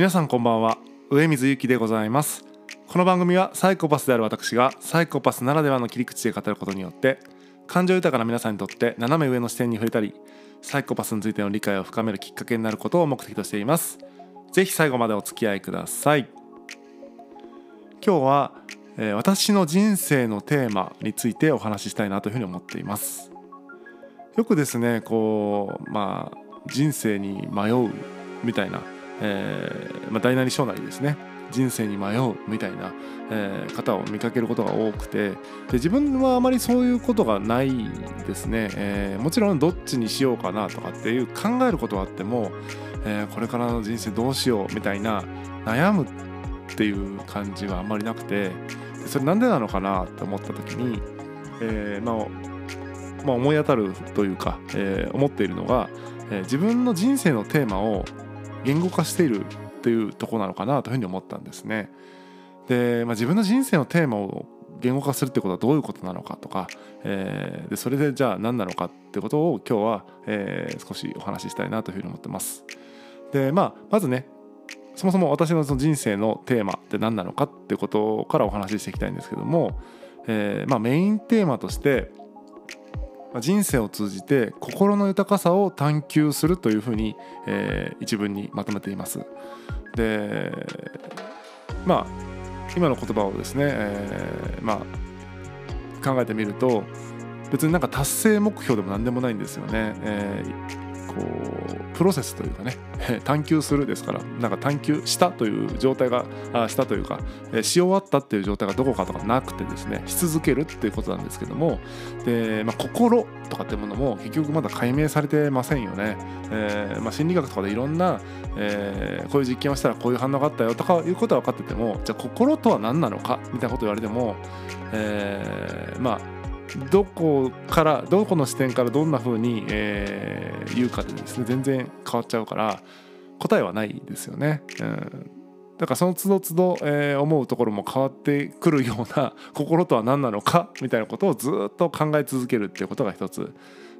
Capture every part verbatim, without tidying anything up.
皆さんこんばんは、上水ゆきでございます。この番組はサイコパスである私がサイコパスならではの切り口で語ることによって、感情豊かな皆さんにとって斜め上の視点に触れたり、サイコパスについての理解を深めるきっかけになることを目的としています。ぜひ最後までお付き合いください。今日は、えー、私の人生のテーマについてお話ししたいなというふうに思っています。よくですね、こうまあ人生に迷うみたいな、えーまあ、大なり小なりですね、人生に迷うみたいな、えー、方を見かけることが多くて、で自分はあまりそういうことがないですね、えー、もちろんどっちにしようかなとかっていう考えることはあっても、えー、これからの人生どうしようみたいな悩むっていう感じはあんまりなくて、それなんでなのかなと思った時に、えーまあまあ、思い当たるというか、えー、思っているのが、えー、自分の人生のテーマを言語化しているっていうところなのかなというふうに思ったんですね。で、まあ、自分の人生のテーマを言語化するってことはどういうことなのかとか、えー、でそれでじゃあ何なのかってことを今日は、えー、少しお話ししたいなというふうに思ってます。で、まあ、まずね、そもそも私のその人生のテーマって何なのかってことからお話ししていきたいんですけども、えーまあ、メインテーマとして人生を通じて心の豊かさを探求するというふうに、えー、一文にまとめています。で、まあ今の言葉をですね、えーまあ、考えてみると、別になんか達成目標でも何でもないんですよね、えー、こうプロセスというかね、探求するですから、なんか探求したという状態があしたというか、えー、し終わったっていう状態がどこかとかなくてですね、し続けるっていうことなんですけども、で、まあ、心とかってものも結局まだ解明されてませんよね、えーまあ、心理学とかでいろんな、えー、こういう実験をしたらこういう反応があったよとかいうことは分かってても、じゃあ心とは何なのかみたいなことを言われても、えー、まあどこからどこの視点からどんな風に、えー、言うかでですね、全然変わっちゃうから答えはないですよね、うん、だからその都度都度、えー、思うところも変わってくるような、心とは何なのかみたいなことをずっと考え続けるっていうことが一つ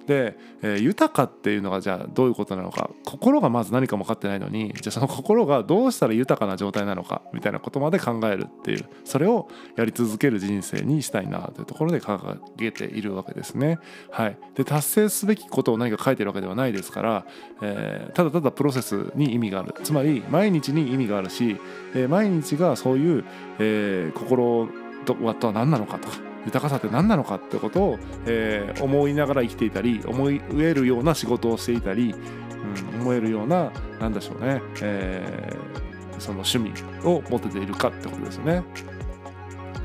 で、えー、豊かっていうのがじゃあどういうことなのか、心がまず何かも分かってないのに、じゃあその心がどうしたら豊かな状態なのかみたいなことまで考えるっていう、それをやり続ける人生にしたいなというところで掲げているわけですね、はい、で達成すべきことを何か書いてるわけではないですから、えー、ただただプロセスに意味がある、つまり毎日に意味があるし、えー、毎日がそういう、えー、心とは何なのかとか、豊かさって何なのかってことを、えー、思いながら生きていたり、思い得るような仕事をしていたり、うん、思えるような何でしょうね、えー、その趣味を持てているかってことですよね。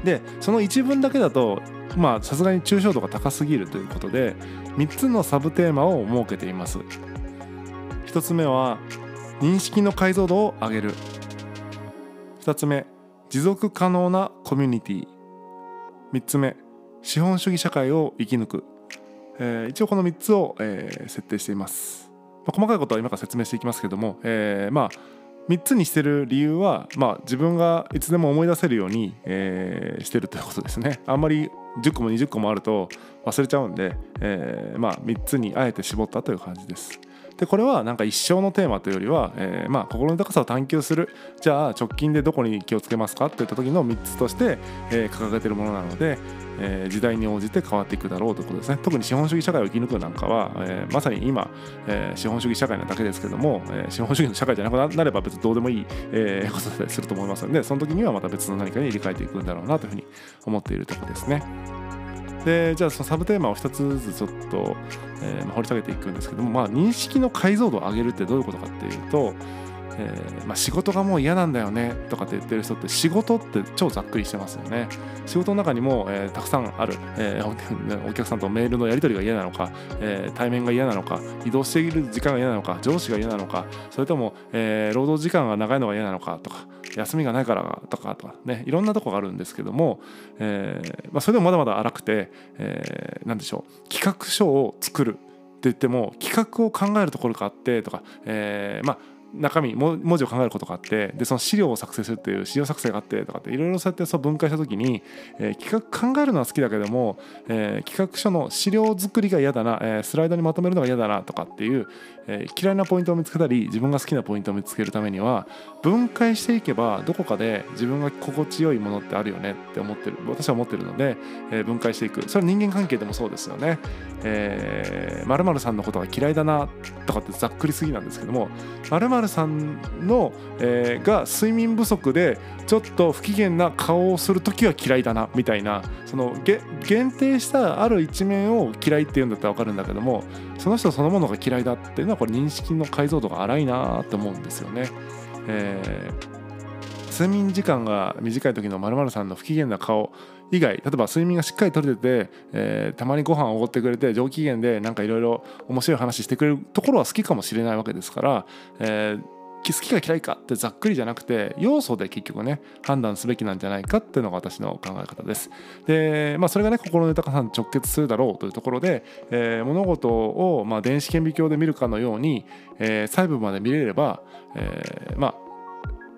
でその一文だけだとまあさすがに抽象度が高すぎるということで、みっつのサブテーマを設けています。ひとつめは認識の解像度を上げる、ふたつめ持続可能なコミュニティ、みっつめ資本主義社会を生き抜く、えー、一応このみっつを、えー、設定しています、まあ、細かいことは今から説明していきますけども、えー、まあみっつにしてる理由は、まあ、自分がいつでも思い出せるように、えー、してるということですね。あんまりじゅっこもにじゅっこもあると忘れちゃうんで、えー、まあみっつにあえて絞ったという感じです。でこれはなんか一生のテーマというよりは、えー、まあ心の高さを探求する、じゃあ直近でどこに気をつけますかっていった時のみっつとして、えー、掲げているものなので、えー、時代に応じて変わっていくだろうということですね。特に資本主義社会を生き抜くなんかは、えー、まさに今、えー、資本主義社会なだけですけども、えー、資本主義の社会じゃなくなれば別にどうでもいい、えー、ことだったりすると思いますので、その時にはまた別の何かに理解していくんだろうなというふうに思っているところですね。でじゃあそのサブテーマをひとつずつちょっと、えー、掘り下げていくんですけども、まあ、認識の解像度を上げるってどういうことかっていうと、えーまあ、仕事がもう嫌なんだよねとかって言ってる人って、仕事って超ざっくりしてますよね。仕事の中にも、えー、たくさんある、えー、お客さんとメールのやり取りが嫌なのか、えー、対面が嫌なのか、移動している時間が嫌なのか、上司が嫌なのか、それとも、えー、労働時間が長いのが嫌なのかとか、休みがないからとかとかね、いろんなとこがあるんですけども、えーまあ、それでもまだまだ荒くて、えー、何でしょう、企画書を作るって言っても企画を考えるところがあってとか、えーまあ中身文字を考えることがあって、でその資料を作成するっていう資料作成があってとかっていろいろそうやってそう分解した時に、えー、企画考えるのは好きだけども、えー、企画書の資料作りが嫌だな、えー、スライドにまとめるのが嫌だなとかっていう、えー、嫌いなポイントを見つけたり自分が好きなポイントを見つけるためには分解していけばどこかで自分が心地よいものってあるよねって思ってる私は思ってるので、えー、分解していく。それは人間関係でもそうですよね。えー、〇〇さんのことが嫌いだなとかってざっくりすぎなんですけども、〇〇さんの、えー、が睡眠不足でちょっと不機嫌な顔をするときは嫌いだなみたいな、その限定したある一面を嫌いっていうんだったら分かるんだけども、その人そのものが嫌いだっていうのはこれ認識の解像度が荒いなと思うんですよね。えー、睡眠時間が短い時の〇〇さんの不機嫌な顔以外、例えば睡眠がしっかりとれてて、えー、たまにご飯をおごってくれて上機嫌でなんかいろいろ面白い話してくれるところは好きかもしれないわけですから、えー好きか嫌いかってざっくりじゃなくて要素で結局ね判断すべきなんじゃないかっていうのが私の考え方です。で、まあ、それがね心の豊かさに直結するだろうというところで、えー、物事をまあ電子顕微鏡で見るかのように、えー、細部まで見れれば、えー、まあ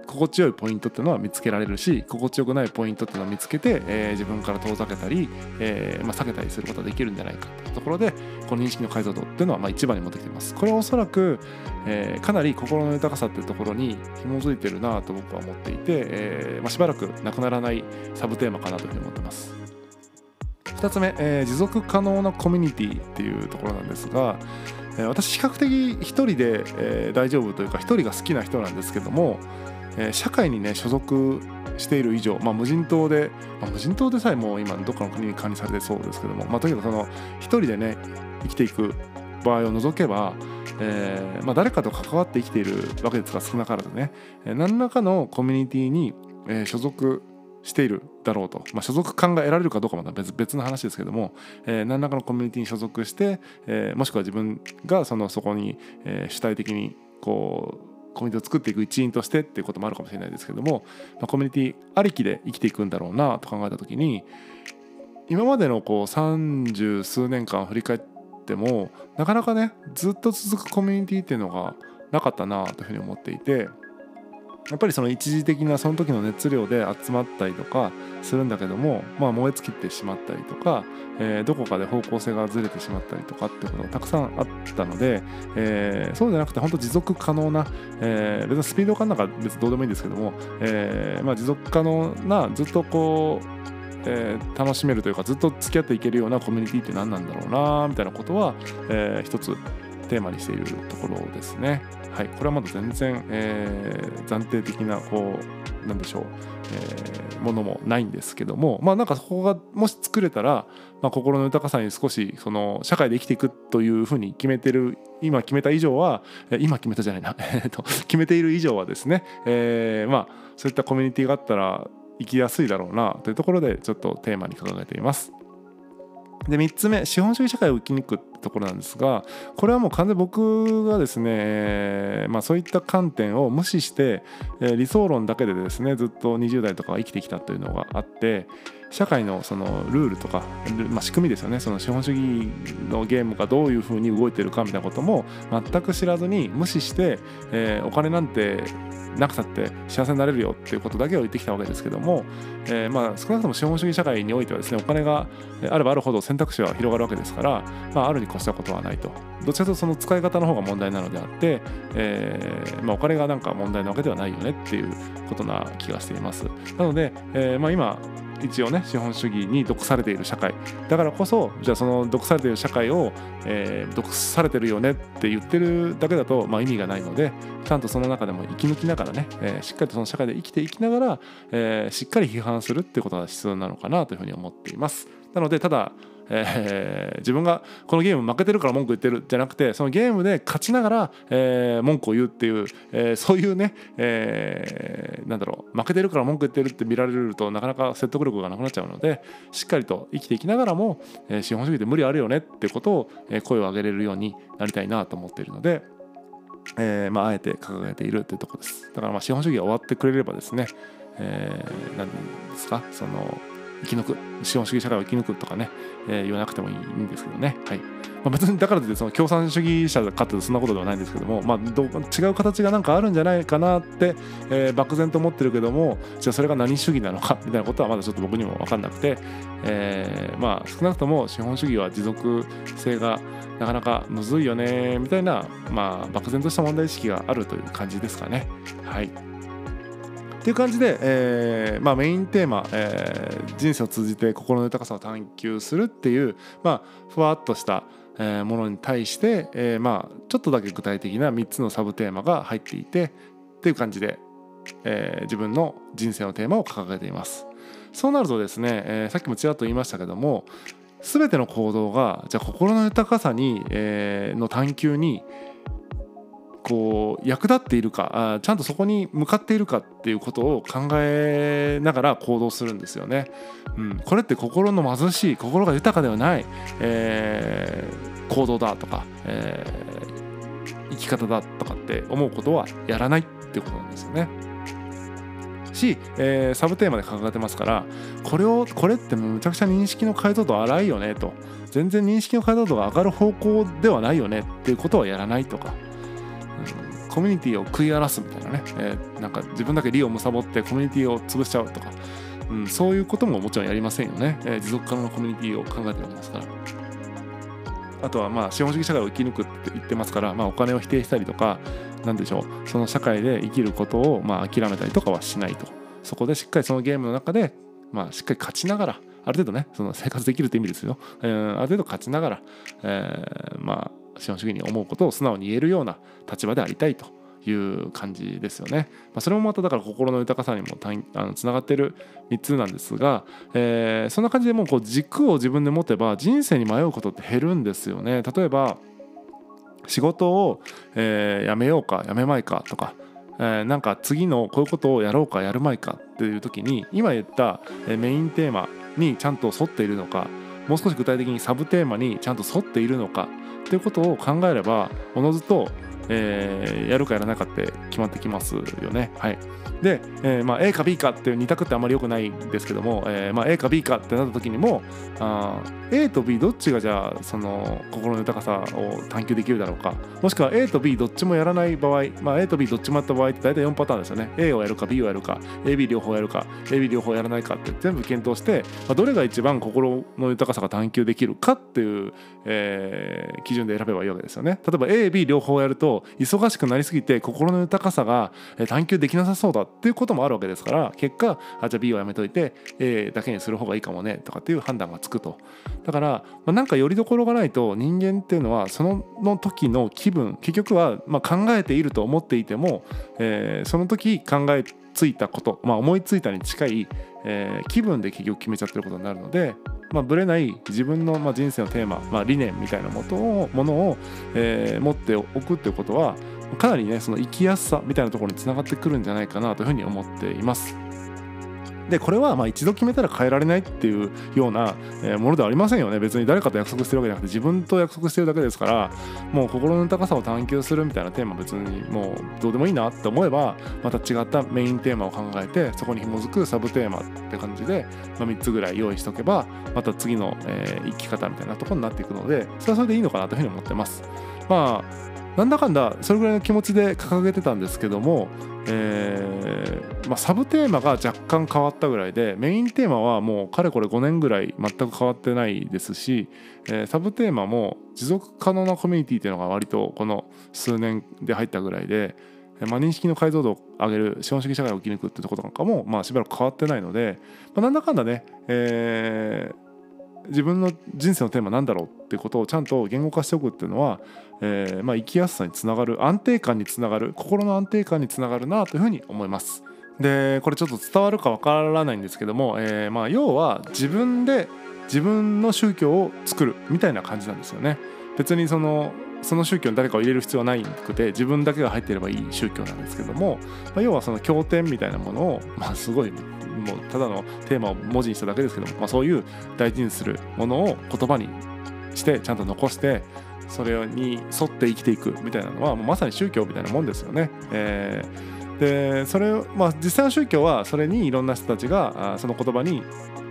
心地よいポイントっていうのは見つけられるし、心地よくないポイントっていうのを見つけて、えー、自分から遠ざけたり、えーまあ、避けたりすることができるんじゃないかというところで、この認識の解像度っていうのはまあ一番に持ってきています。これはおそらく、えー、かなり心の豊かさっていうところに紐づいてるなと僕は思っていて、えーまあ、しばらくなくならないサブテーマかなというふうに思ってます。ふたつめ、えー、持続可能なコミュニティっていうところなんですが、えー、私比較的一人で、えー、大丈夫というか一人が好きな人なんですけども、社会にね所属している以上、まあ、無人島で、まあ、無人島でさえもう今どっかの国に管理されてそうですけども、まあ、とにかくその一人でね生きていく場合を除けば、えーまあ、誰かと関わって生きているわけですが少なからずね、何らかのコミュニティに所属しているだろうと、まあ、所属感が得られるかどうかまた 別, 別の話ですけども、えー、何らかのコミュニティに所属して、えー、もしくは自分が そ, のそこに、えー、主体的にこうコミュニティを作っていく一員としてっていうこともあるかもしれないですけども、まあ、コミュニティありきで生きていくんだろうなと考えた時に、今までのこう三十数年間振り返ってもなかなかねずっと続くコミュニティっていうのがなかったなというふうに思っていて、やっぱりその一時的なその時の熱量で集まったりとかするんだけども、まあ、燃え尽きてしまったりとか、えー、どこかで方向性がずれてしまったりとかっていうことがたくさんあったので、えー、そうじゃなくて本当持続可能な、えー、別にスピード感なんか別にどうでもいいんですけども、えーまあ、持続可能なずっとこう、えー、楽しめるというかずっと付き合っていけるようなコミュニティって何なんだろうなみたいなことは、えー、一つテーマにしているところですね。はい、これはまだ全然、えー、暫定的なこうなんでしょう、えー、ものもないんですけども、まあなんかそこがもし作れたら、まあ、心の豊かさに少しその社会で生きていくというふうに決めてる今決めた以上は今決めたじゃないな決めている以上はですね、えー、まあそういったコミュニティがあったら生きやすいだろうなというところでちょっとテーマに掲げています。でみっつめ、資本主義社会を生き抜くってところなんですが、これはもう完全に僕がですね、まあ、そういった観点を無視して理想論だけでですねずっとにじゅう代とか生きてきたというのがあって、社会のそのルールとか、まあ、仕組みですよね、その資本主義のゲームがどういうふうに動いてるかみたいなことも全く知らずに無視して、えー、お金なんてなくたって幸せになれるよっていうことだけを言ってきたわけですけども、えー、まあ少なくとも資本主義社会においてはですね、お金があればあるほど選択肢は広がるわけですから、まあ、あるに越したことはないと。どちらかというとその使い方の方が問題なのであって、えーまあ、お金がなんか問題なわけではないよねっていうことな気がしています。なので、えーまあ、今一応ね資本主義に毒されている社会だからこそ、じゃあその毒されている社会を、えー、毒されてるよねって言ってるだけだと、まあ、意味がないので、ちゃんとその中でも生き抜きながらね、えー、しっかりとその社会で生きていきながら、えー、しっかり批判するってことが必要なのかなというふうに思っています。なのでただ、えー、自分がこのゲーム負けてるから文句言ってるじゃなくて、そのゲームで勝ちながら、えー、文句を言うっていう、えー、そういうね、えー、なんだろう、負けてるから文句言ってるって見られるとなかなか説得力がなくなっちゃうので、しっかりと生きていきながらも、えー、資本主義で無理あるよねってことを、えー、声を上げれるようになりたいなと思っているので、えーまあ、あえて掲げているというところです。だからまあ資本主義が終わってくれればですね、えー、なんですかその生き抜く、資本主義社会を生き抜くとかね、えー、言わなくてもいいんですけどね、はい。まあ、別にだからといってその共産主義者かってそんなことではないんですけども、まあ、どう違う形がなんかあるんじゃないかなって、えー、漠然と思ってるけども、じゃあそれが何主義なのかみたいなことはまだちょっと僕にも分かんなくて、えー、まあ少なくとも資本主義は持続性がなかなかむずいよねみたいな、まあ、漠然とした問題意識があるという感じですかね、はい、という感じで、えーまあ、メインテーマ、えー、人生を通じて心の豊かさを探求するっていう、まあ、ふわっとしたものに対して、えーまあ、ちょっとだけ具体的なみっつのサブテーマが入っていてっていう感じで、えー、自分の人生のテーマを掲げています。そうなるとですね、えー、さっきもちらっと言いましたけども、全ての行動がじゃあ心の豊かさに、えー、の探求にこう役立っているか、あちゃんとそこに向かっているかっていうことを考えながら行動するんですよね、うん、これって心の貧しい、心が豊かではない、えー、行動だとか、えー、生き方だとかって思うことはやらないってことなんですよねし、えー、サブテーマで掲げてますから、これをこれってむちゃくちゃ認識の解像度荒いよねと、全然認識の解像度が上がる方向ではないよねっていうことはやらないとか、コミュニティを食い荒らすみたいなね、えー、なんか自分だけ利を貪ってコミュニティを潰しちゃうとか、うん、そういうことももちろんやりませんよね、えー、持続可能なコミュニティを考えてるわけですから。あとはまあ資本主義社会を生き抜くって言ってますから、まあ、お金を否定したりとか、なんでしょう、その社会で生きることをまあ諦めたりとかはしないと、そこでしっかりそのゲームの中で、まあ、しっかり勝ちながら、ある程度ね、その生活できるって意味ですよ、えー、ある程度勝ちながら、えー、まあ資本主義に思うことを素直に言えるような立場でありたいという感じですよね、まあ、それもまただから心の豊かさにもたんあのつながっているみっつなんですが、えー、そんな感じでもうこう軸を自分で持てば人生に迷うことって減るんですよね。例えば仕事を、えー、辞めようか辞めまいかとか、えー、なんか次のこういうことをやろうかやるまいかっていう時に、今言ったメインテーマにちゃんと沿っているのか、もう少し具体的にサブテーマにちゃんと沿っているのかということを考えれば、おのずと、えー、やるかやらないかって決まってきますよね、はい。で、えーまあ、A か B かっていうに択ってあんまり良くないんですけども、えーまあ、A か B かってなった時にも、あ A と B どっちがじゃあその心の豊かさを探求できるだろうか、もしくは A と B どっちもやらない場合、まあ、A と B どっちもやった場合って大体よんパターンですよね。 A をやるか B をやるか エービー 両方やるか エービー 両方やらないかって全部検討して、まあ、どれが一番心の豊かさが探求できるかっていう、えー、基準で選べばいいわけですよね。例えば エービー 両方やると忙しくなりすぎて心の豊かさが探求できなさそうだっていうこともあるわけですから、結果あじゃあ B はやめといて A だけにする方がいいかもねとかっていう判断がつくと。だから、まあ、なんかよりどころがないと人間っていうのはその時の気分、結局はまあ考えていると思っていても、えー、その時考えついたこと、まあ、思いついたに近い、えー、気分で結局決めちゃってることになるので、まあ、ぶれない自分のまあ人生のテーマ、まあ、理念みたいなものをえ持っておくっていうことは、かなりねその生きやすさみたいなところにつながってくるんじゃないかなというふうに思っています。でこれはまあ一度決めたら変えられないっていうようなものではありませんよね。別に誰かと約束してるわけじゃなくて自分と約束してるだけですから、もう心の豊かさを探求するみたいなテーマ別にもうどうでもいいなって思えば、また違ったメインテーマを考えてそこに紐づくサブテーマって感じで、まあ、みっつぐらい用意しとけばまた次のえ生き方みたいなところになっていくので、それはそれでいいのかなというふうに思ってます。まあなんだかんだそれぐらいの気持ちで掲げてたんですけども、えーまあ、サブテーマが若干変わったぐらいで、メインテーマはもうかれこれごねんぐらい全く変わってないですし、えー、サブテーマも持続可能なコミュニティっていうのが割とこの数年で入ったぐらいで、まあ、認識の解像度を上げる資本主義社会を生き抜くってところなんかもまあしばらく変わってないので、まあ、なんだかんだね、えー自分の人生のテーマなんだろうっていうことをちゃんと言語化しておくっていうのは、えーまあ、生きやすさにつながる、安定感につながる、心の安定感につながるなというふうに思います。でこれちょっと伝わるかわからないんですけども、えーまあ、要は自分で自分の宗教を作るみたいな感じなんですよね。別にそのその宗教に誰かを入れる必要はないくて、自分だけが入っていればいい宗教なんですけども、まあ、要はその経典みたいなものを、まあ、すごいもうただのテーマを文字にしただけですけども、まあ、そういう大事にするものを言葉にしてちゃんと残してそれに沿って生きていくみたいなのはもうまさに宗教みたいなもんですよね。えーでそれまあ、実際の宗教はそれにいろんな人たちがその言葉に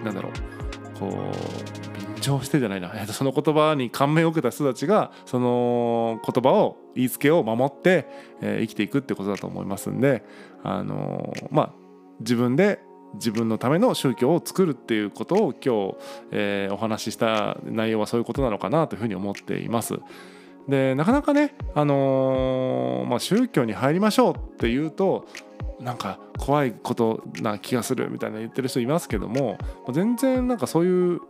なんだろう、こう便乗してじゃないな、その言葉に感銘を受けた人たちがその言葉を言いつけを守って、えー、生きていくってことだと思いますんで、あのー、まあ自分で自分のための宗教を作るっていうことを今日、えー、お話しした内容はそういうことなのかなというふうに思っています。でなかなかね、あのーまあ、宗教に入りましょうっていうとなんか怖いことな気がするみたいな言ってる人いますけども、全然なんかそういう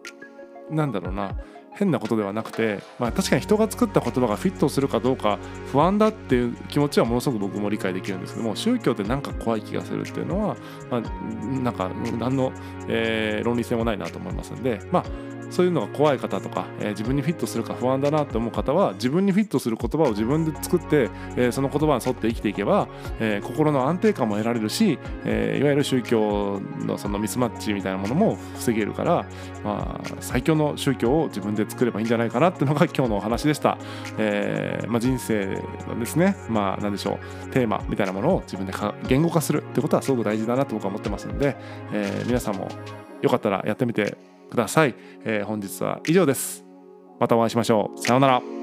なんだろうな変なことではなくて、まあ、確かに人が作った言葉がフィットするかどうか不安だっていう気持ちはものすごく僕も理解できるんですけども、宗教ってなんか怖い気がするっていうのは、まあ、なんか何の、えー、論理性もないなと思いますんで、まあそういうのが怖い方とか、えー、自分にフィットするか不安だなと思う方は自分にフィットする言葉を自分で作って、えー、その言葉に沿って生きていけば、えー、心の安定感も得られるし、えー、いわゆる宗教のそのミスマッチみたいなものも防げるから、まあ、最強の宗教を自分で作ればいいんじゃないかなっていうのが今日のお話でした。えーまあ、人生のですね、まあ、何でしょうテーマみたいなものを自分で言語化するってことはすごく大事だなと僕は思ってますので、えー、皆さんもよかったらやってみてください。えー、本日は以上です。またお会いしましょう。さようなら。